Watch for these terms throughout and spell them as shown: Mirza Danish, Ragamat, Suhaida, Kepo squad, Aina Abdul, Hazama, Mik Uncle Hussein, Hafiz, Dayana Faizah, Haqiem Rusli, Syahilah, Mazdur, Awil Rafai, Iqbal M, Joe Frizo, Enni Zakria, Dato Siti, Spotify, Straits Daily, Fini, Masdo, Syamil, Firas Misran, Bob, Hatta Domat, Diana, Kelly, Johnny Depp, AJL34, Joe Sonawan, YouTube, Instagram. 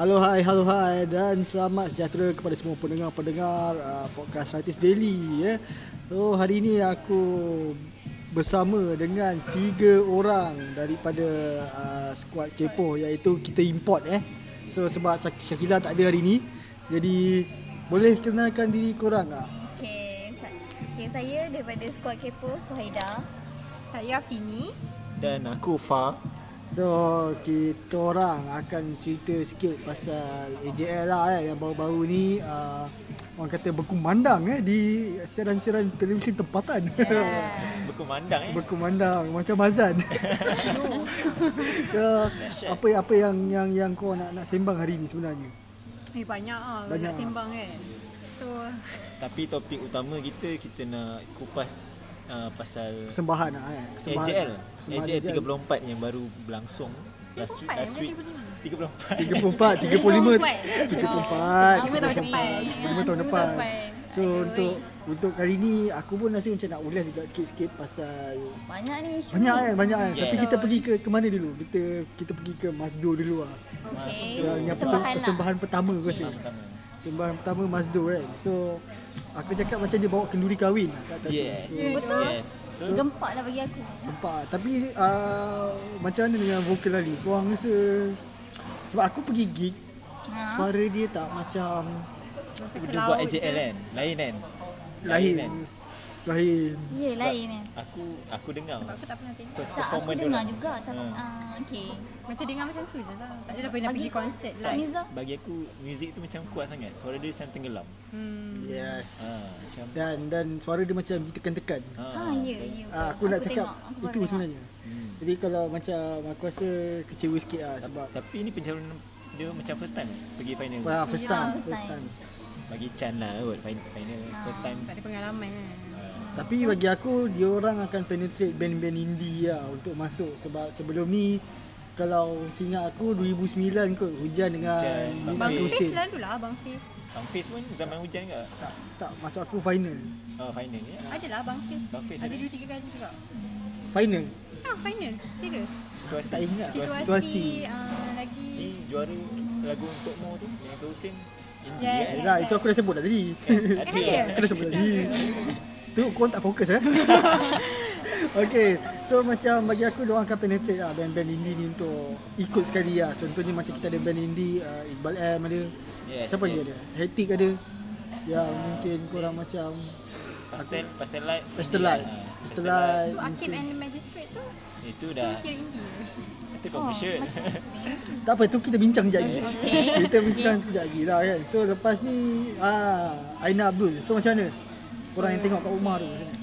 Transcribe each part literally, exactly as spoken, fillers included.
Halo hai, halo hai dan selamat sejahtera kepada semua pendengar-pendengar uh, podcast Straits Daily ya. So hari ini aku bersama dengan tiga orang daripada uh, squad Kepo, iaitu kita import eh. So sebab Syahilah tak ada hari ini, jadi boleh kenalkan diri korang tak? Okay, okay, saya daripada squad Kepo, Suhaida. Saya Fini. Dan aku Fah. So kita orang akan cerita sikit pasal A J L lah eh, yang baru-baru ni uh, orang kata berkumandang eh, di siaran-siaran televisyen tempatan. Yeah. Berkumandang eh. Berkumandang macam azan. So apa apa yang yang yang kau nak nak sembang hari ni sebenarnya? Eh banyak ah nak sembang kan. Eh. So tapi topik utama kita kita nak kupas Uh, pasal persembahan lah eh. Persembahan A J L. Persembahan A J L tiga puluh empat yang baru berlangsung last week. tiga puluh empat tiga puluh empat tiga puluh empat tiga puluh empat lima tahun depan lima tahun depan. So Aduh. untuk untuk kali ni aku pun rasa macam nak ulas juga sikit-sikit pasal banyak ni isu. Banyak kan, banyak kan. Yes. Tapi kita pergi ke ke mana dulu? Kita kita pergi ke Mazdur dulu ah. Okay. Yang persembahan, persembahan lah. pertama aku rasa. Persembahan pertama Masdo kan. So aku cakap macam dia bawa kenduri kahwin. Yes. yes. Betul. Yes. So, gempak lah bagi aku. Gempak. Tapi uh, macam mana dengan vokal tadi? Korang rasa, sebab aku pergi gig, ha? Suara dia tak macam, macam dia buat A J L kan? Lain kan? Lain kan? Lain. Ya, yeah, lain kan? Aku aku dengar. Sebab aku tak pernah tengok. First tak, aku dengar dulu. juga. Tak, hmm. uh, okay. Macam dengar macam tu je lah. Tak ada apa nak pergi konsert lah. Bagi aku, muzik tu macam kuat sangat. Suara dia macam tenggelam. Hmm. Yes. Ha, macam dan dan suara dia macam ditekan-tekan. Ha, ya, ya. Aku nak cakap tengok, itu sebenarnya. Hmm. Jadi kalau macam aku rasa kecewa sikit lah sebab. Tapi ini pencalonan dia macam first time pergi final. Wah, first time. Yeah, first time. Bagi Chan lah buat final. Ha, first time. Tak ada pengalaman lah. Tapi bagi aku, dia orang akan penetrate band-band indie lah untuk masuk. Sebab sebelum ni, kalau singgah aku dua ribu sembilan kot, hujan dengan hujan. Bang Fiz selalulah, Bang Fiz Bang Fiz pun zaman hujan ke? Tak, tak masuk aku final. Oh, final ni ya. Adalah Bang Fiz, Bang Fiz ada dua tiga kali juga final. Ha, final? Serius? Situasi tak ingat. Situasi, situasi. Uh, lagi ni juara lagu Untukmu tu, yang ke Husin. Yes, yes, yes. Itu aku dah sebut dah tadi. Eh, ada ya? Aku dah sebut dah tadi. Tu korang tak fokus eh. Okay, so macam bagi aku diorang akan penetrate lah band-band indie ni untuk ikut sekali lah. Contohnya macam kita ada band indie, uh, Iqbal M ada, yes, siapa yes. dia ada? Hectic ada, yang uh, mungkin korang yeah. macam Pastel, aku, Pastel Light Pastel Light Pastel Light tu Haqiem Bina Magistrate tu? Itu dah tu kira indie. Itu commercial. Oh, tak apa, tu kita bincang sekejap lagi. Okay. Kita bincang yeah. sekejap lagi lah kan. So lepas ni ah, Aina Abdul. So macam mana? Korang yang tengok kat rumah okay. tu.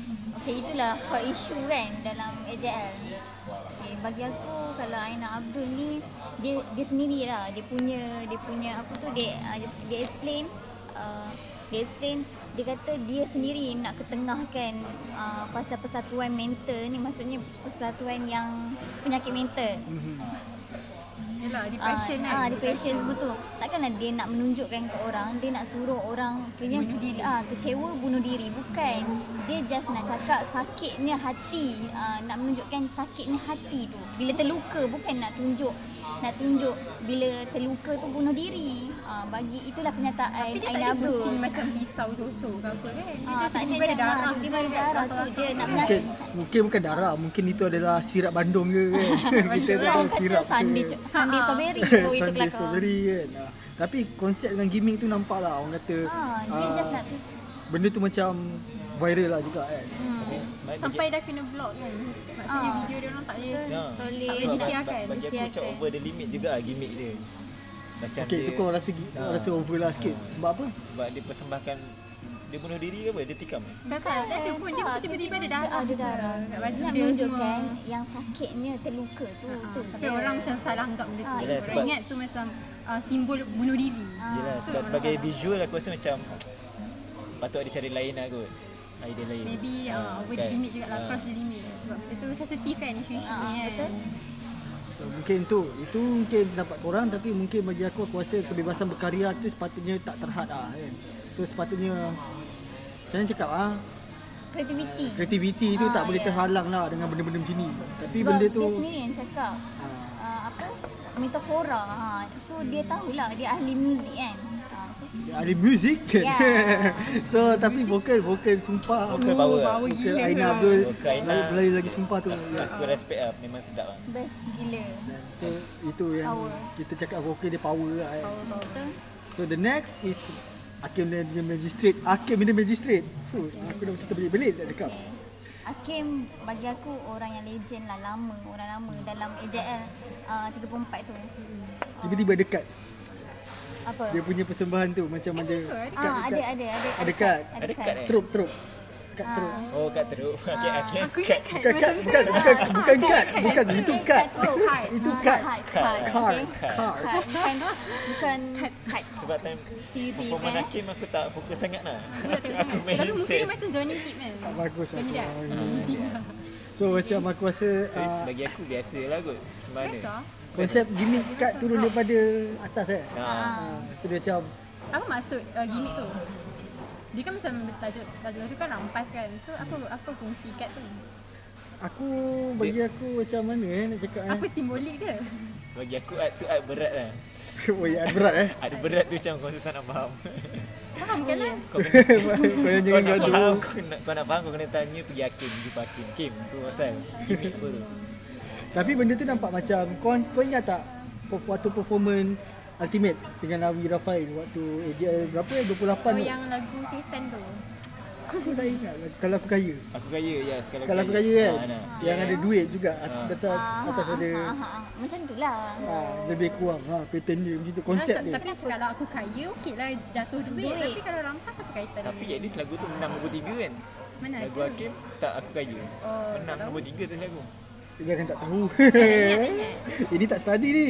Okay, itulah hot issue kan dalam A J L. Okay, bagi aku kalau Aina Abdul ni dia dia sendirilah, dia punya dia punya apa tu dia dia explain uh, dia explain dia kata dia sendiri nak ketengahkan uh, pasal persatuan mental ni, maksudnya persatuan yang penyakit mental. Yalah, depression uh, kan. Ah, depression betul. Takkanlah dia nak menunjukkan ke orang, dia nak suruh orang kena ah uh, kecewa bunuh diri, bukan. Dia just nak cakap sakitnya hati, uh, nak menunjukkan sakitnya hati tu. Bila terluka, bukan nak tunjuk nak tunjuk bila terluka tu bunuh diri. Ah, uh, bagi itulah kenyataan Aina Abdul. Tapi dia macam pisau cocok ke apa kan. Dia uh, just tiba-tiba darah, tiba-tiba darah tu dia nak mungkin, mungkin bukan darah, mungkin itu adalah sirap Bandung ke kan. Kita tak tahu sirap ke. Sunday strawberry tu, itu kelakar strawberry kan. Ha. Tapi konsep dengan gimmick tu nampak lah orang kata ha, dia uh, just nak tu. Benda tu macam viral lah juga kan. Hmm. Sampai, Sampai dah kena blog kan. Maksudnya ha. video dia orang tak boleh yeah. disiarkan. Bagi aku macam over the limit juga lah gimmick dia. Macam okay, dia tu kau rasa, ha. rasa over lah sikit. Ha. Sebab apa? Sebab dia persembahkan. Dia bunuh diri ke apa? Dia tikam? Tak, tak, tak ada pun. Dia macam tiba-tiba ada darah. Ada darah. Dia menunjukkan yang sakitnya terluka tu. Macam orang macam salah anggap benda tu. Orang ingat tu macam simbol bunuh diri. Yelah, sebab sebagai visual aku rasa macam patut ada cara lain lah kot. Idea lain. Maybe over the limit juga lah. Cross the limit. Sebab itu sensitif kan isu-isu ni kan. Mungkin tu, itu mungkin pendapat korang. Tapi mungkin bagi aku, aku rasa kebebasan berkarya tu sepatutnya tak terhad lah kan. So sepatutnya macam mana cakap ah, kreativiti. Kreativiti tu ah, tak boleh yeah. terhalang lah dengan benda-benda macam ni. Tapi sebab benda tu dia sendiri yang cakap ah. uh, apa metafora. Ha. So dia tahulah dia ahli muzik kan. Ha. So, dia ahli muzik. Yeah. So tapi vokal vokal sumpah. Vokal power. Vokal Aina Abdul. Lagi lagi sumpah tu. Aku respect ah, memang sedap ah. Best gila. So itu yang power. Kita cakap vokal dia power lah. Kan? Power betul. So the next is Haqiem Bina Magistrate. Haqiem Bina Magistrate. Fuh, aku dah cerita belit-belit nak cakap. Okay. Haqiem bagi aku orang yang legend lah, lama, orang lama dalam A J L uh, tiga puluh empat tu. Tiba-tiba uh, dekat. Apa? Dia punya persembahan tu macam eh, ada, dekat, ah, dekat, ada ada ada ada dekat. Ada dekat. Trup-trup. Kat trup. Oh, kat trup. Okey, okey. Bukan bukan bukan bukan kat, bukan itu kat. Itu kat. Bukan bukan kat. Sebab time performance Haqiem aku tak fokus sangatlah. Aku main. Tapi mungkin macam Johnny Depp kan. Tak bagus. So macam aku rasa bagi aku biasalah kot. Sebenarnya. Konsep gimmick kat turun daripada atas eh. Ha. So dia macam apa maksud gimmick tu? Dia kan macam tajuk tajuk tu kan rampas kan. So apa apa fungsi kad tu? Aku bagi aku macam mana eh nak cakap eh. Apa simbolik dia? Bagi aku ad tu ad beratlah. Oh ya, ad berat eh. Ad berat tu macam kau susah nak faham. Faham kan lah. Kau kena kau jangan gaduh. Kau nak faham kau kena tanya pergi Haqiem, pergi Haqiem. Haqiem tu pasal. Tapi benda tu nampak macam kau kau ingat tak waktu performance Ultimate dengan Awil Rafai waktu A J L berapa ya? dua puluh lapan. Oh yang lagu setan tu. Aku tak ingat. Kalau aku kaya. Aku kaya, yes. Kalau, kalau aku kaya, kaya kan. Ha, ha. Yang ha. Ada duit juga. Ha. Atas, ha. atas ada. Ha. Ha. Macam tu lah. Ha. Lebih kurang. Ha. Pattern dia macam tu. Konsep nah, so, dia. Tapi kalau aku kaya, okey lah jatuh duit. duit. Tapi kalau rampas apa kaitan? Tapi at least lagu tu menang nombor tiga kan? Mana lagu Haqiem tak aku kaya. Oh, menang nombor tiga tu lagu. Jangan tak tahu. Ini tak study ni.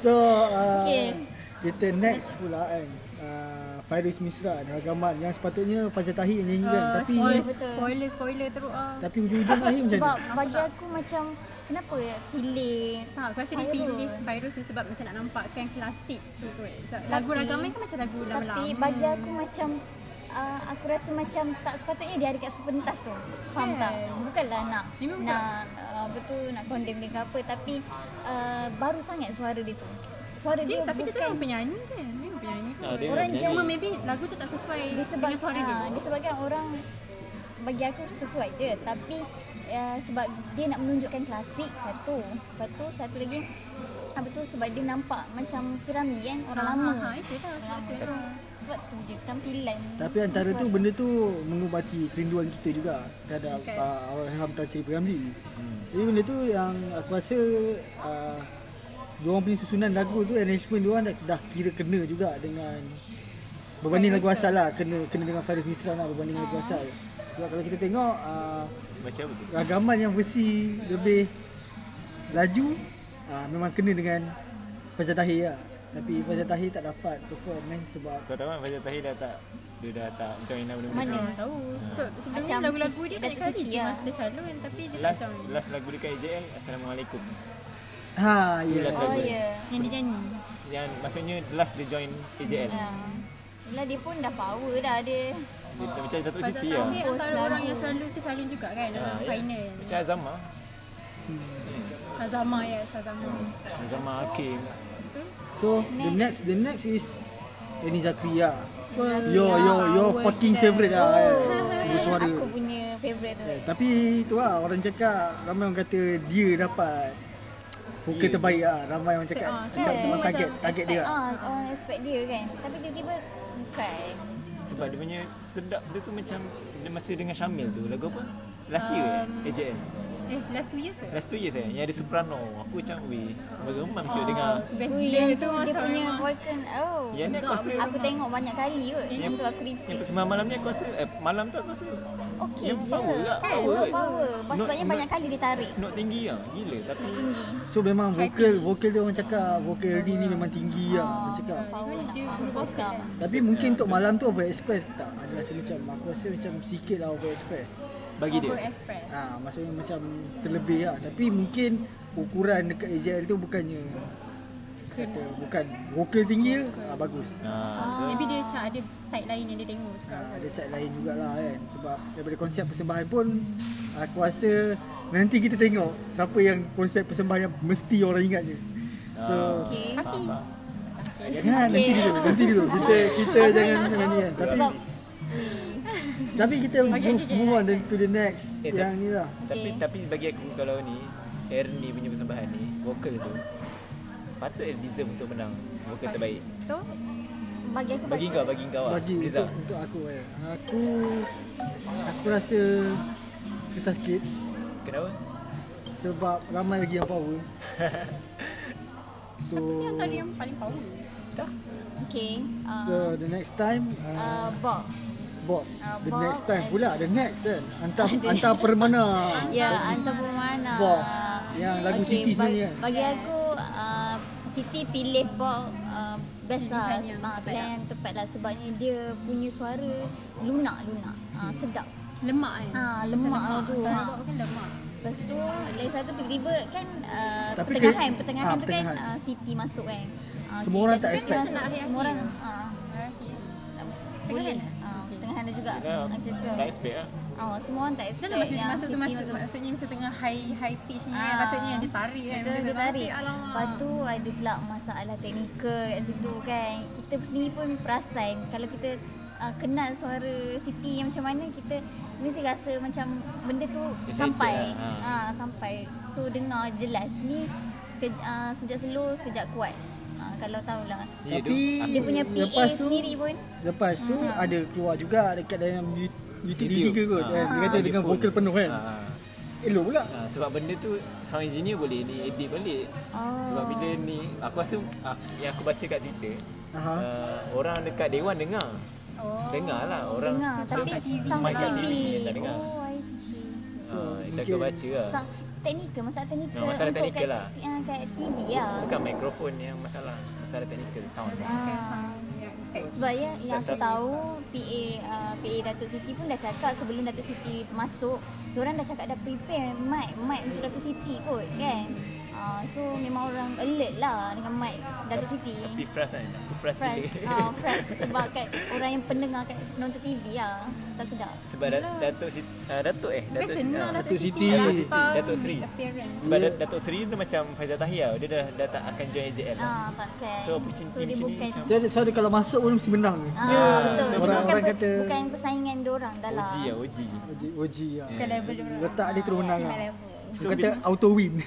So uh, okay. Kita next pula kan uh, Firas Misran, Ragamat. Yang sepatutnya Faizal Tahir nyanyi kan. uh, Tapi spoiler, spoiler spoiler teruk ah. Tapi hujung-hujung akhir macam sebab ni? Bagi aku macam kenapa pilih ha, aku rasa dia pilih Firas ni sebab macam nak nampakkan klasik tu kan. Lagu Ragamat kan macam lagu lama-lama. Tapi bagi aku macam Uh, aku rasa macam tak sepatutnya dia ada kat sepentas tu. Faham yeah. tak? Bukanlah nak Memang nak uh, betul nak condemn dia ke apa, tapi uh, baru sangat suara dia tu. Suara dia, dia tapi bukan, dia tu penyanyi kan. Dia penyanyi pun. Ah, dia orang penyanyi. Cuma maybe lagu tu tak sesuai dengan suara dia. Uh, dia sebagai orang bagi aku sesuai je, tapi uh, sebab dia nak menunjukkan klasik satu. Lepas tu satu lagi apa tu sebab dia nampak macam piramid kan orang ha, lama. Ha, itu dah lama. So, sebab tu je tampilan. Tapi antara suara. tu benda tu mengubati kerinduan kita juga terhadap okay. uh, awal yang berkata cerita piramid. Hmm. Jadi benda tu yang aku rasa uh, diorang punya susunan lagu tu, arrangement diorang dah, dah kira kena juga dengan berbanding lagu asal lah. Kena, kena dengan Firas Misran lah berbanding ha. lagu asal. Sebab kalau kita tengok uh, macam Ragaman yang versi lebih laju Uh, memang kena dengan Faizal Tahir lah. Tapi hmm. Faizal Tahir tak dapat perform kan sebab kau tahu kan Faizal Tahir dah tak dia dah tak macam Aina benda-benda mana semua. tahu so, sebelum lagu-lagu dia banyak kali je master selalu kan, tapi dia last, tak tahu last lagu dia kan A J L Assalamualaikum ha ya yeah. oh ya yeah. yang dia nyanyi yang maksudnya last dia join A J L yeah. Yelah dia pun dah power dah dia dia oh. macam Dato Siti lah Pasal Tahir orang yang selalu tersalin juga kan ha, dalam yeah. final macam Hazama hmm. Hazama ya, yes, Hazama. Hazama Haqiem. So next. the next the next is Enni Zakria. Yo yo yo fucking favourite lah. Suara. Aku punya favourite tu. Yeah. Tapi tu lah orang cakap ramai orang kata dia dapat vokal yeah. terbaik lah. Ramai orang cakap so, macam yeah. semua target macam target expect, dia. Ah, oh, orang expect dia kan. Tapi tiba-tiba bukan. Sebab dia punya sedap dia tu macam masa dengan Syamil tu lagu apa? Last year um, eh? A J L. Eh, last two years eh? Last two years eh? Yang ada soprano. Aku macam, weh, bergemam oh, siap dengar. Ui, yang tu dia punya vocal. Oh, yang ni aku rasa aku tengok banyak kali kot. Yang, yang tu aku repeat. Yang semalam malam ni aku rasa, eh, malam tu aku rasa okey je. Power lah, eh, power kot. Power, not, sebabnya not, banyak kali ditarik. Not tinggi lah, gila. Tapi tinggi. So memang vokal, vokal dia orang cakap, vokal dia ni memang tinggi lah. Oh, orang cakap. Power nak faham. Tapi mungkin yeah. untuk malam tu over-express tak? Aku rasa macam, aku rasa macam sikit lah over-express. Bagi dia express. Ha, maksudnya macam terlebih lah. Tapi mungkin ukuran dekat A J L tu bukannya kata bukan vokal tinggi je, ah, bagus. Ah, maybe dia macam ada side lain yang dia tengok. Ah, ada side lain jugalah kan. Sebab daripada konsep persembahan pun aku rasa nanti kita tengok siapa yang konsep persembahan yang mesti orang ingat je. So okay. Hafiz. Okay. Nah, okay. Nanti dulu, nanti dulu. Kita kita jangan ni kan. Sebab tapi kita okay, move, okay, move on to the next eh, yang ni lah. Tapi okay. tapi bagi aku kalau ni Ernie punya persembahan ni, vokal tu patut dia deserve untuk menang vokal terbaik. Tu bagi aku bagi kau bagi kau bagi untuk, untuk aku eh. Aku aku rasa susah sikit. Kenapa? Sebab ramai lagi yang power. So siapa yang tadi yang paling power? Tak. Okay. Uh, so the next time uh, uh, Bob. Bob. Uh, the Bob next time pula the next kan. Anta Anta Permana. Ya, Anta Permana. Bob. Yang lagu okay, Siti sebenarnya. Bagi, bagi aku uh, Siti pilih Bob uh, best lah, uh, plan yang tepat lah sebabnya dia punya suara lunak-lunak. Uh, sedap. Lemak kan. Ha, lemak lah tu. Suara Bob kan lemak. Lepas tu lagi satu tiba-tiba kan uh, pertengahan ke, pertengahan ha, tu pertengahan. Kan uh, Siti masuk kan. Uh, semua okay, orang tak expect. Semua orang ha. Boleh. Pertengahan dah juga. Macam tu. Tak expect lah. Oh, semua orang tak expect yang masa tu masa maksudnya masa tengah high high pitch ni kan patutnya yang ditarik kan. Dia tarik. Lepas tu ada pula masalah teknikal kat situ kan. Kita sendiri pun perasan kalau kita Uh, kenal suara Siti yang macam mana, kita mesti rasa macam benda tu it's sampai lah. ha. Ha, sampai so dengar jelas ni sekejap, uh, sekejap slow sekejap kuat ha, kalau tahulah. Tapi dia punya P A tu, sendiri pun lepas tu ha. ada keluar juga dekat dalam U T D tiga kot ha. Ha. Dia kata ha. dengan vokal penuh kan ha. Elok pula ha. Sebab benda tu sound engineer boleh ni edit balik oh. Sebab bila ni aku rasa ha, yang aku baca kat Twitter uh, orang dekat Dewan dengar Oh. dengarlah orang dengar, tapi T V macam T V tak dengar. Oh I see. So kita okay. bacalah. Sa- teknikal, masalah teknikal. No, masalah teknikal lah. Kat T V lah. Bukan mikrofon yang masalah. Masalah teknikal sound. Ah. Okay, sound. Yeah. Sebab ya, yang aku tahu P A uh, P A Dato Siti pun dah cakap sebelum Dato Siti masuk, diorang dah cakap dah prepare mic mic untuk Dato Siti kot kan. Uh, so memang orang alert lah dengan mic Dato Siti. Tapi Firas kan? Firas kita uh, Firas sebab kat orang yang pendengar kat nonton T V lah tak sedap. Sebab Yalah. Dato Siti uh, Dato eh Dato Siti uh, Dato Siti Dato Sri sebab yeah. Dato Sri dia macam Faizal Tahir dia dah, dah tak akan join A J L lah. uh, kan. So opportunity so, dia bukan jadi so dia kalau masuk pun mesti menang ni. uh, yeah. Betul dia orang, bukan, orang kata, bukan persaingan diorang dah lah. Oji lah Oji Oji, Oji lah bukan yeah. level diorang letak dia terus menang lah. So, so kata bila, auto win.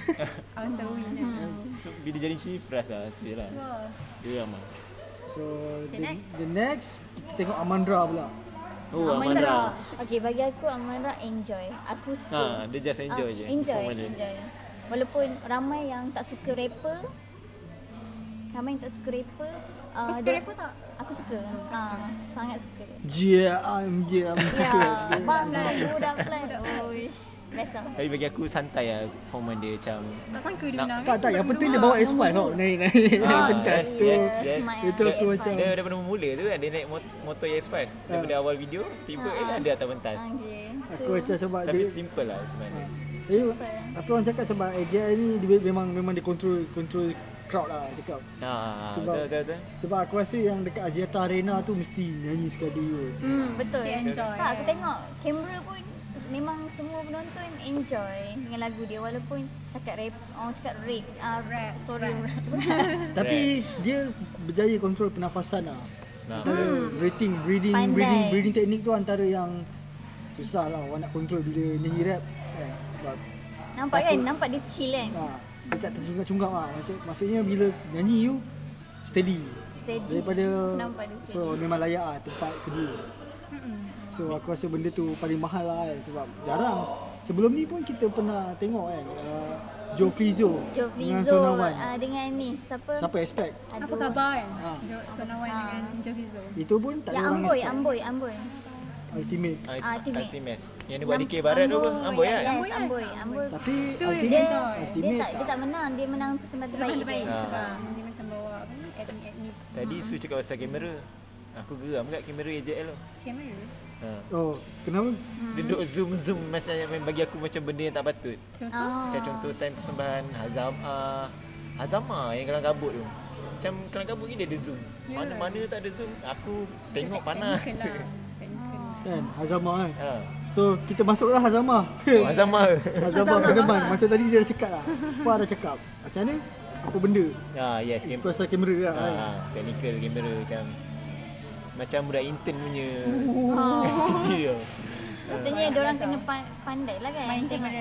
Auto win. Hmm. So bila jadi sini Firas lah tu je lah. Ya Aman. So the next. the next kita tengok Amandra pula. Oh Amandra. Amandra. Okay bagi aku Amandra enjoy. Aku suka. Ha dia just enjoy uh, je. Enjoy Formally. enjoy. Walaupun ramai yang tak suka rapper. Ramai yang tak suka rapper. Uh, kau suka dia, rapper tak? Aku suka. Ha, uh, sangat suka. Yeah, I'm yeah, I'm suka. Bang, budak plan. Oh ish. Biasa. Tapi bagi aku santai lah performance dia macam tak sangka dia menang. Tak tak yang penting dia bawa S one tau. Naik naik naik pentas tu. Itu aku macam dia daripada mula tu kan dia naik motor S five daripada awal video tiba eh ada atas pentas. Aku macam sebab dia tapi simple lah sebenarnya. Eh apa orang cakap sebab A J L ni dia memang memang dia control control crowd lah cakap. Sebab sebab aku rasa yang dekat Ajiata Arena tu mesti nyanyi sekali tu. Hmm betul. Tak aku tengok kamera pun memang semua penonton enjoy dengan lagu dia walaupun setakat rap orang oh, cakap rap uh, rap sorry rap. Tapi dia berjaya kontrol pernafasan lah. Nah. Antara hmm. breathing breathing Pandai. breathing breathing teknik tu antara yang susah lah orang nak kontrol bila nyanyi rap eh, sebab nampak takut, kan nampak dia chill kan. Ha, dia tak tercungap-cungap lah. Maksudnya bila nyanyi you steady. Steady. Daripada steady. So memang layak lah tempat kedua. Hmm. So aku rasa benda tu paling mahal lah kan, sebab jarang. Sebelum ni pun kita pernah tengok kan uh, Joe Frizo Joe Frizo dengan, uh, dengan ni siapa siapa expect Aduh. apa khabar kan ha. Joe Sonawan ha. dengan Joe Frizo itu pun tak ada orang amboi, expect amboi amboi amboi ultimate uh, ultimate, ultimate. Yang dia buat D K Barat tu pun amboi kan amboi amboi amboi tapi tu, ultimate dia, ultimate dia tak, tak dia tak menang dia menang persembahan terbaik terbaik ha. sebab dia macam bawa apa ni Admi Admi tadi Su cakap pasal kamera aku geram kat kamera A J L tu kamera Oh, kenapa? Hmm. Duduk zoom-zoom macam bagi aku macam benda yang tak patut. Contoh? Macam contoh time persembahan Hazama, Hazama yang kalang kabut tu. macam Kelang-Kabut ni dia ada zoom. Yeah. Mana-mana tak ada zoom, aku tengok panas. Kan, Hazama kan. Ha. So kita masuklah Hazama. Oh, Hazama. Hazama kedepan macam tadi dia dah cakap lah. Fah dah cakap. Macam ni apa benda? Ha ah, yes, game. Kuasa kamera lah. Ha, ha. Technical kamera macam macam budak intern punya. Kerja dia. Sebetulnya dia orang kena pandai lah kan. Main kamera,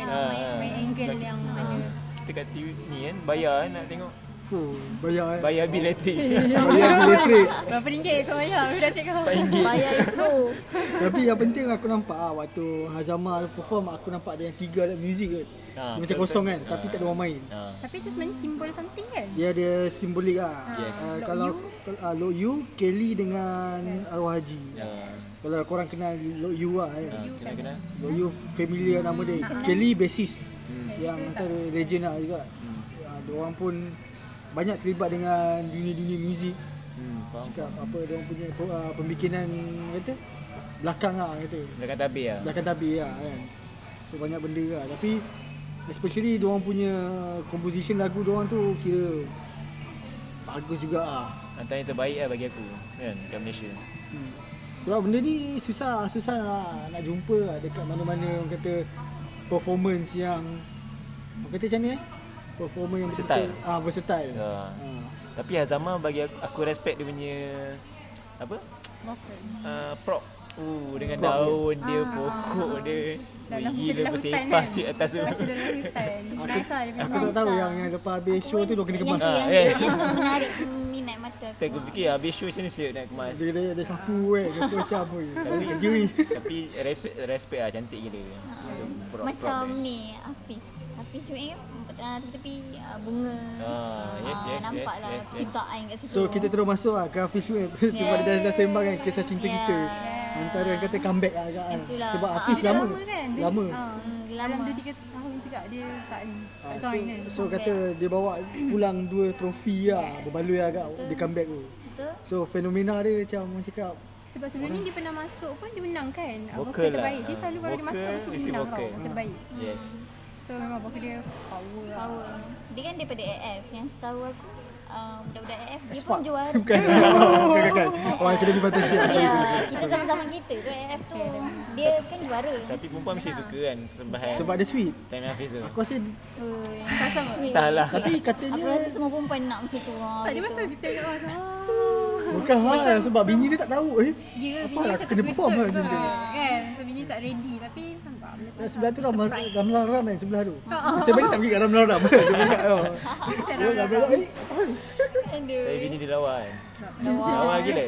main angle yang mana. Kita kat T V ni kan bayar nak tengok. Oh, bayar eh. Bayar bil elektrik. Bayar bil elektrik. Berapa ringgit kau bayar? Bil elektrik kau. Bayar slow. Tapi yang penting aku nampak ah waktu Hazama perform aku nampak ada yang tiga alat muzik kan. Ha, macam betul, kosong kan ha, tapi tak ada orang main. Ha. Tapi itu sebenarnya simbol something kan? Ya dia simbolik ah. Ha. Yes. Uh, kalau uh, Lo You, Kelly dengan yes. Al-Haji. Yes. Kalau korang kenal Lo You ah. Ya. Kenal kenal. Lo You familiar hmm. nama dia. Hmm. Kelly bassist hmm. yang antara legend lah juga. Hmm. Uh, dia orang pun banyak terlibat dengan dunia-dunia muzik. Hmm, faham. Cakap apa dia orang punya uh, pembikinan kata belakang ah kata. Belakang tabir ah. Belakang tabir ah kan. So banyak benda lah tapi especially dia orang punya composition lagu dia orang tu kira bagus juga ah. Antara yang terbaik lah bagi aku kan kat Malaysia. Hmm. Sebab benda ni susah susah lah nak jumpa lah dekat mana-mana orang kata performance yang orang kata macam ni eh. Performer yang versatile. Ah, versatile. Ha. Ha. Tapi Hazama bagi aku, aku respect dia punya apa? Vocal. Uh, prop. Uh, dengan prop daun dia, dia ah, pokok dia. Dalam gila bersepah si atas tu. Masih dalam hutan. Nice lah dia. Aku tak tahu yang yang lepas habis show tu dia kena kemas. Ha. Yang tu menarik minat mata aku. Aku fikir habis show macam ni siap nak kemas. Dia dia ada sapu eh, dia macam tapi tapi respect ah cantik gila. Macam ni Hafiz. Hafiz cuik Uh, tepi-tepi uh, bunga ah, yes, yes, uh, nampaklah yes, yes, yes. cintaan kat situ. So kita terus masuk lah ke Hafiz Web. Sebab dah, dah sembang kan kisah cinta yeah. kita yeah. antara kata comeback lah kan. Sebab ah, Hafiz lama lama, kan? Dia, lama. Ah, lama. Dalam dua tiga tahun juga dia tak, ah, tak join so, kan. So comeback. Kata dia bawa pulang dua trofi lah yes. berbaloi lah kat dia comeback tu. Betul. So fenomena dia macam orang cakap. Sebab sebelum ni dia pernah masuk pun dia menang kan. Vokal terbaik lah. Dia selalu kalau dia masuk mesti dia menang tau. Vokal terbaik. Yes. So memang vokal dia power lah. Power. Dia kan daripada A F. Yang setahu aku uh, budak-budak A F dia Spark. Pun juara. Bukan. Bukan kan. Orang kita ni fantasi. Kita sama-sama kita tu A F tu okay. Dia kan juara. Tapi perempuan mesti suka kan sembahan. Sebab dia sweet. Time Hafiz tu. Aku rasa uh, yang sweet. Entahlah. Tapi katanya aku rasa semua perempuan nak macam tu. Tak dia macam kita kat macam. Bukan hal sebab bini dia tak tahu eh. Ya, bini dia kena perform lah macam tu. Kan? So bini tak ready tapi nampak benda tu. Sebelah tu Ramlaram kan sebelah tu. Saya baik tak pergi kat Ramlaram. Tapi bini dia lawa kan. Lawa gila.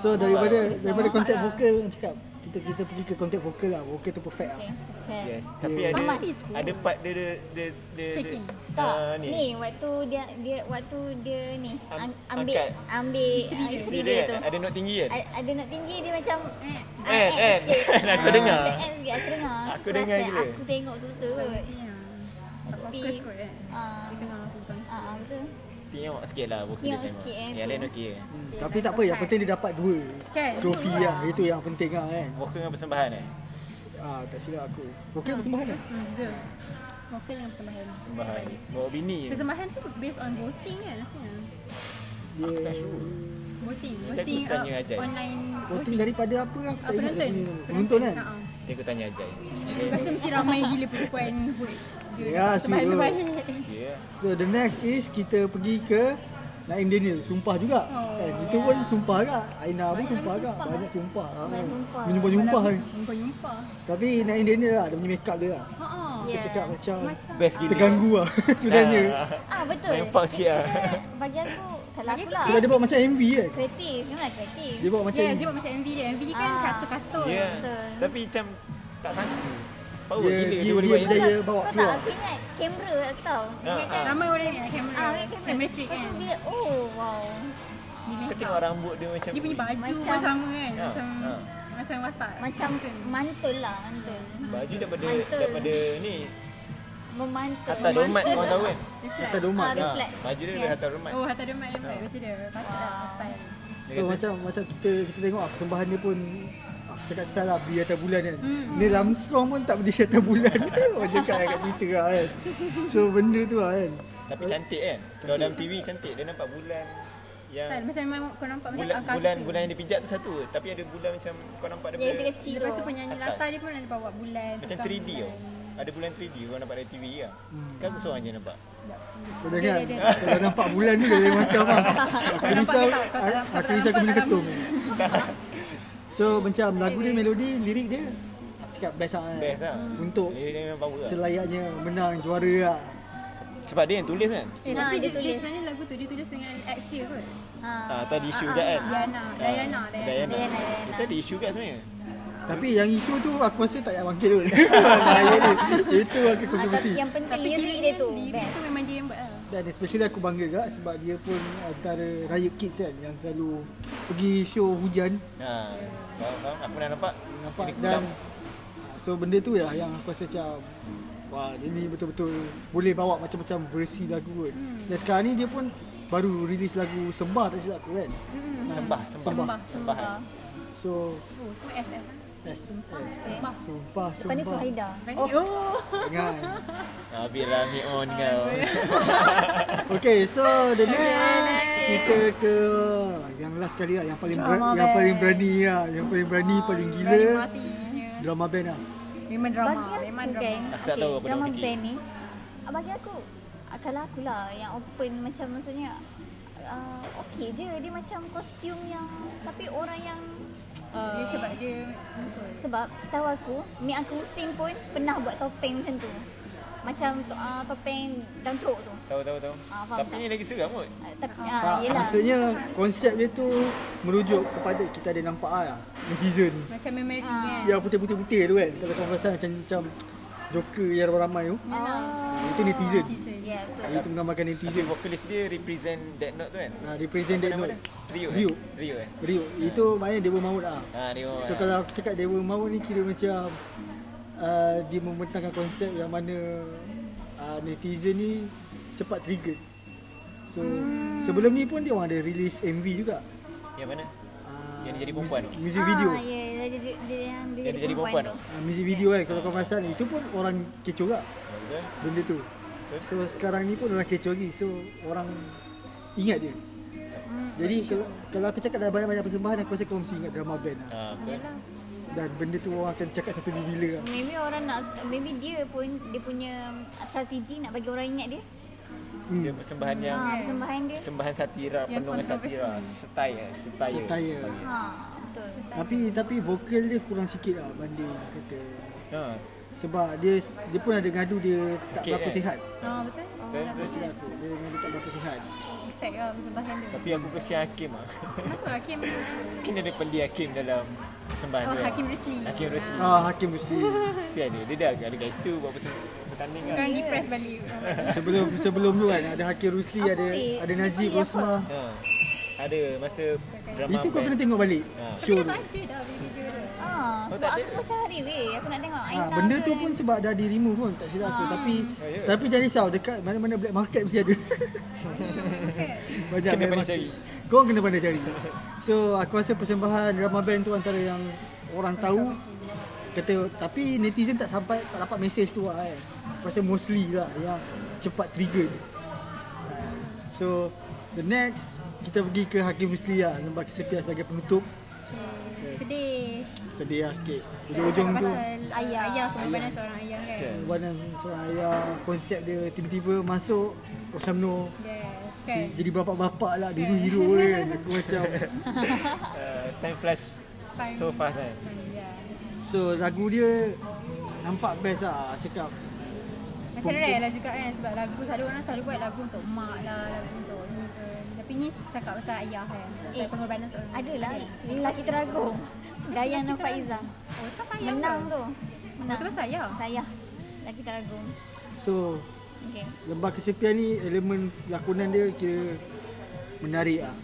So daripada daripada kontak vokal yang cakap kita kita pergi ke kontak vokal lah. Vokal tu perfect lah. Yes, tapi ada ada part dia dia dia shaking. Tak. Ni waktu dia dia waktu dia ni ambil ambil isteri dia tu. Ada not tinggi kan? Ada not tinggi dia macam eh eh aku dengar. Aku dengar. Aku dengar gila. Aku tengok betul-betul. Tapi ah dengar aku kan. Ah betul. Tengok sikitlah vokal dia tengok. Yang lain okey. Tapi tak apa yang penting dia dapat dua trofi ah itu yang penting ah kan. Vokal dengan persembahan eh. Ah tak silap aku. Vokal persembahan ah. Betul. Vokal dengan persembahan. Persembahan. Bawa bini. Persembahan tu based on voting kan rasanya. Dia tak sure. Voting, voting online. Voting daripada apa aku tak ingat. Penonton kan. Dia aku tanya Ajay. Rasa mesti ramai gila perempuan vote. Ya, sebaik-baik. So the next is kita pergi ke Naim Daniel, sumpah juga. Oh, eh, itu yeah. pun sumpah juga. Aina pun sumpah juga. Banyak sumpah. Banyak sumpah. Menyumpah-nyumpah kan. Menyumpah-nyumpah. Tapi Naim Daniel lah, dia punya make up dia lah. Ha ah. Dia cakap macam terganggu lah sudahnya. Ah betul. Mempak sikit lah. Bagi aku, kalau aku lah. Sebab dia buat macam M V kan. Kreatif, memang kreatif. Dia buat macam M V. Dia buat macam M V dia. M V ni kan kartu-kartu. Betul. Tapi macam tak sangka. Power gila dia boleh buat jaya bawa keluar. Aku ingat kamera tau. Ramai orang ingat kamera. Ah, kamera trick kan. Oh wow. Dia tengok rambut dia macam dia punya baju macam sama kan. Macam macam watak. Macam mantul lah, mantul. Baju daripada daripada ni memantul. Hatta Domat orang tahu kan. Hatta Domat. Baju dia dari Hatta Domat. Oh, Hatta Domat yang baik baju dia. Patutlah style. So macam macam kita kita tengok persembahan dia pun cakap style lah, beli atas bulan kan. Hmm. Ni Armstrong pun tak beli atas bulan. Orang cakap kat Twitter lah kan. So benda tu lah kan. Tapi cantik kan, cantik. Kalau dalam T V cantik, dia nampak bulan yang style, macam memang kau nampak bulan, macam angkasa. Bulan, bulan yang dia pijak tu satu, tapi ada bulan macam kau nampak daripada ya, kecil. Lepas tu penyanyi latar dia pun ada bawa bulan. Macam tiga D tau. Ada bulan tiga D kau nampak dari T V lah. hmm. Kan aku seorang je nampak. Kau dah kan? Kau nampak bulan ni dia macam lah. Aku risau, aku risau aku boleh ketum. So macam lagu dia, melodi, lirik dia cakap best lah. Best lah. Untuk selayaknya menang juara lah. Sebab dia yang tulis kan? Eh, tapi dia, dia tulis sebenarnya lagu tu dia tulis dengan ex dia kot. Ha, ah, tak ada isu ah, kat kan? Diana, ah, Dayana, Dayana. Dayana. Dayana. Dayana. Kita ada isu kat sebenarnya. Tapi yang isu tu aku rasa tak payah bangkit pun. Itu aku kontroversi. Yang penting lirik dia tu. Lirik tu memang dia yang buat lah. Dan especially aku bangga juga sebab dia pun antara Raya Kids kan yang selalu pergi show hujan. Ha. Faham, aku dah nampak. Nampak dan so benda tu lah yang aku rasa macam wah, dia ni betul-betul boleh bawa macam-macam versi lagu kot. Hmm. Dan sekarang ni dia pun baru release lagu Sembah tak silap aku kan? Hmm. Nah, sembah, sembah, sembah, sembah. So, oh, semua S S kan? S, sembah, sembah, sembah. Lepas ni Suhaida. Oh, dengan. Habislah me on kau. Okay, so the next kita ke yang last kali lah, yang paling berani, yang paling berani lah, yang paling berani, paling gila. Drama Band lah. Memang drama. Bagi aku, memang drama. Okay. Aku okay. Tahu aku drama band ni. Bagi aku, kalau akulah yang open macam maksudnya uh, okey je. Dia macam kostum yang tapi orang yang uh, dia sebab dia sebab setahu aku, Mik Uncle Hussein pun pernah buat topeng macam tu. Macam uh, topeng dan truk tu. Tahu tahu tahu. Uh, tapi tak? Ni lagi seram kot. Uh, tapi uh, tak, yelah. Maksudnya konsep dia tu merujuk kepada kita ada nampak lah netizen. Macam memori uh. kan. Yang putih-putih-putih tu kan. Kalau kau rasa macam macam joker yang ramai tu. Uh. Uh. Itu netizen. Ya yeah, betul. Itu menggambarkan netizen. Vokalis dia represent Dead Note tu kan. Ha, represent Dead Note. Rio. Rio. Rio eh. Rio. Uh. Itu maknanya Dewa Maut ah. Ha, Dewa. So kalau aku cakap Dewa Maut ni kira macam Uh, dia membentangkan konsep yang mana uh, netizen ni cepat trigger. So hmm. sebelum ni pun dia orang ada release M V juga. Yang mana? Uh, yang jadi perempuan tu. Music video. Ah, ya, yeah, dia, dia yang dia jadi perempuan tu. Uh, music video yeah. Kan kalau kau perasan itu pun orang kecoh juga. Betul. Benda tu. So sekarang ni pun orang kecoh lagi. So orang ingat dia. Hmm. Jadi kalau, kalau aku cakap dah banyak-banyak persembahan aku rasa kau mesti ingat Drama Band. Ah, betul. Yalah. Dan benda tu orang akan cakap sampai bila. Maybe orang nak, maybe dia pun dia punya strategi nak bagi orang ingat dia. Hmm. Dia persembahan yang ha, persembahan dia. Persembahan satira, yang penuh satira, setaya, setaya. Setaya. Ha, betul. Setaya. Tapi tapi vokal dia kurang sikitlah banding kata. Ha, sebab dia dia pun ada ngadu dia tak sakit, berapa kan? Sihat. Ha, betul. Oh, betul. Betul. Betul. Aku. Dia ngadu tak berapa sihat. Effect lah persembahan dia. Tapi aku kesian Haqiem ah. Kenapa Haqiem? Kena ada pendi Haqiem dalam persembahan oh, Haqiem Rusli. Haqiem Rusli. Ah, Haqiem Rusli. Kesian dia. Dia dah ada guys tu buat pertanding kan. Kan depress balik. Sebelum sebelum tu kan ada Haqiem Rusli, apa ada eh? Ada Najib Rosmah. Ha. Ada masa drama. Itu kau kena tengok balik. Ha. Show. Tapi ada dah video dia. Ah, oh, sebab aku macam hari weh aku nak tengok Aina. Ah, benda tu pun sebab dah di remove pun tak silap ah. Aku tapi oh, yeah. Tapi jangan risau dekat mana-mana black market mesti ada. Banyak kena pandai cari. Kau kena pandai cari. So aku rasa persembahan Drama Band tu antara yang orang tahu kata tapi netizen tak sampai tak dapat mesej tu lah eh. Aku rasa mostly lah yang cepat trigger. So the next kita pergi ke Haqiem Rusli lah nombor kesepian sebagai penutup. Okay. Sedih. Sedih lah sikit. Hujung-hujung tu ayah, ayah pengorbanan seorang ayah kan. Pengorbanan seorang ayah, konsep dia tiba-tiba masuk Osamno. Yes, kan. Jadi bapak-bapak lah, dulu okay. Hero kan. Aku macam uh, time flash time. So fast kan. Yeah. So lagu dia nampak best lah cakap. Macam rare lah juga kan sebab lagu selalu orang selalu buat lagu untuk mak lah, lagu untuk ni ke. Tapi ni cakap pasal ayah kan. Pasal eh, pengorbanan seorang. Adalah lelaki teragung. Dayana Faizah. Oh, tu pasal ayah. Menang tu. Menang. Oh, tu pasal ayah. Sayah. Lelaki teragung. So, okay. Lembar kesepian ni elemen lakonan dia kira menarik ah.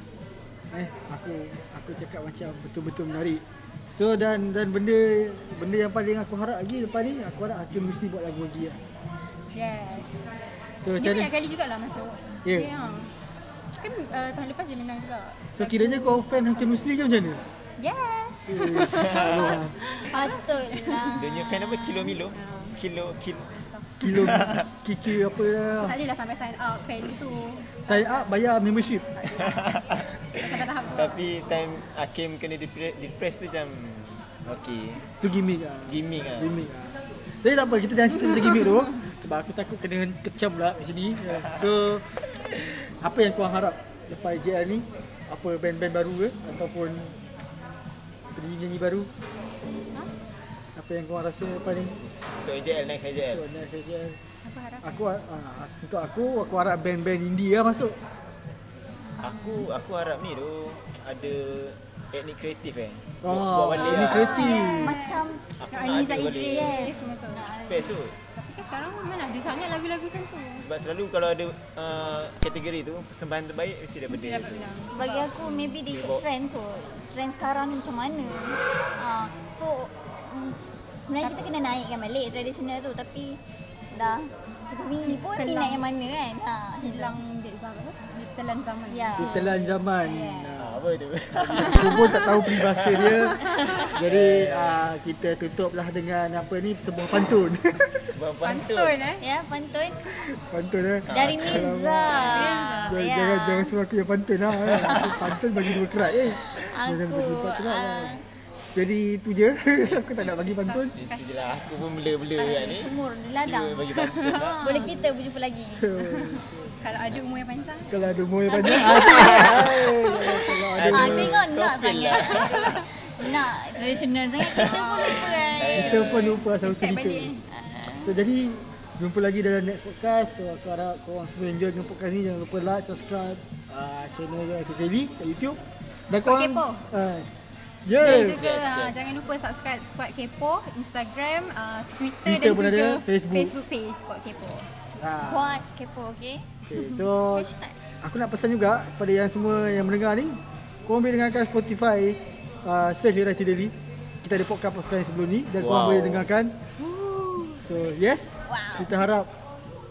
Eh, aku aku cakap macam betul-betul menarik. So dan dan benda benda yang paling aku harap lagi lepas ni, aku harap Haqiem mesti buat lagu lagi lah. Yes. So, dia banyak kali jugalah masuk. Ya. Yeah. Yeah. Kan uh, tahun lepas dia menang juga. So kiranya kau fan Haqiem Rusli ke macam mana? Yes. Patutlah. Dia punya fan apa? Kilo Milo? Kilo, kilo, Kilo kiki apa lah. Tak adalah sampai sign up Fanny tu. Sign up bayar membership. Tapi time Haqiem kena depress, depress tu macam okey. Tu gimmick lah. Gimmick lah. Gimmick lah. Jadi tak apa, kita jangan cerita pasal gimmick tu. Sebab aku takut kena kecam pula di sini. So apa yang korang harap lepas J L ni? Apa band-band baru ke? Ataupun penyanyi baru? Apa yang korang rasa lepas ni? Untuk A J L, next A J L. Untuk next A J L. Apa harap? Aku, uh, untuk aku, aku harap band-band India lah masuk. Aku aku harap ni tu ada etnik kreatif eh. Oh, buat balik etnik kreatif. Lah. Macam Aniza Idris. Best tu. Tapi kan sekarang memang ada sangat lagu-lagu macam tu. Sebab selalu kalau ada uh, kategori tu, persembahan terbaik mesti dapat dia. Bagi aku, maybe dia ikut trend kot. Trend sekarang ni macam mana. Uh, so, sebenarnya kita kena naikkan balik tradisional tu, tapi dah ni pun ni naik yang mana kan. Ha, hilang dek zaman tu, ditelan zaman. Ya. Ditelan zaman. Yeah. Ha, apa tu? Aku pun tak tahu peribahasa dia. Jadi uh, kita tutuplah dengan apa ni, sebuah pantun. Sebuah pantun. Pantun eh? Ya, pantun. Pantun eh. Dari Mirza. Jangan, ya. jangan jangan suruh aku yang pantun lah. Pantun bagi dua kerat eh. Aku bagi dua kerat. Uh, Jadi tu je, aku tak nak bagi pantun. Itu je lah, aku pun blur-blur kan ni. Umur ladang. Boleh kita berjumpa lagi. Kalau ada umur yang panjang. Kalau ada umur yang panjang. Tengok nak sangat. Nak tradisional sangat, kita pun lupa kan. Kita pun lupa asal-usul kita. So jadi, jumpa lagi dalam next podcast. So aku harap korang semua enjoy dengan podcast ni. Jangan lupa like, subscribe channel Dato Siti kat YouTube. Dan korang... Yes. Dan juga yes, yes. jangan lupa subscribe Squad Kepo, Instagram, uh, Twitter, Twitter dan juga Facebook. Facebook page Squad Kepo. Squad ha. Kepo, okey. Okay, so hashtag. Aku nak pesan juga kepada yang semua yang mendengar ni, korang boleh dengarkan Spotify, uh, search Straits Daily. Kita ada podcast podcast sebelum ni dan wow. korang boleh dengarkan. So yes, wow. kita harap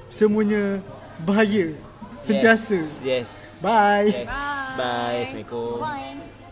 semuanya bahagia sentiasa. Yes. yes. Bye. Yes. Bye. Bye. Assalamualaikum. Bye.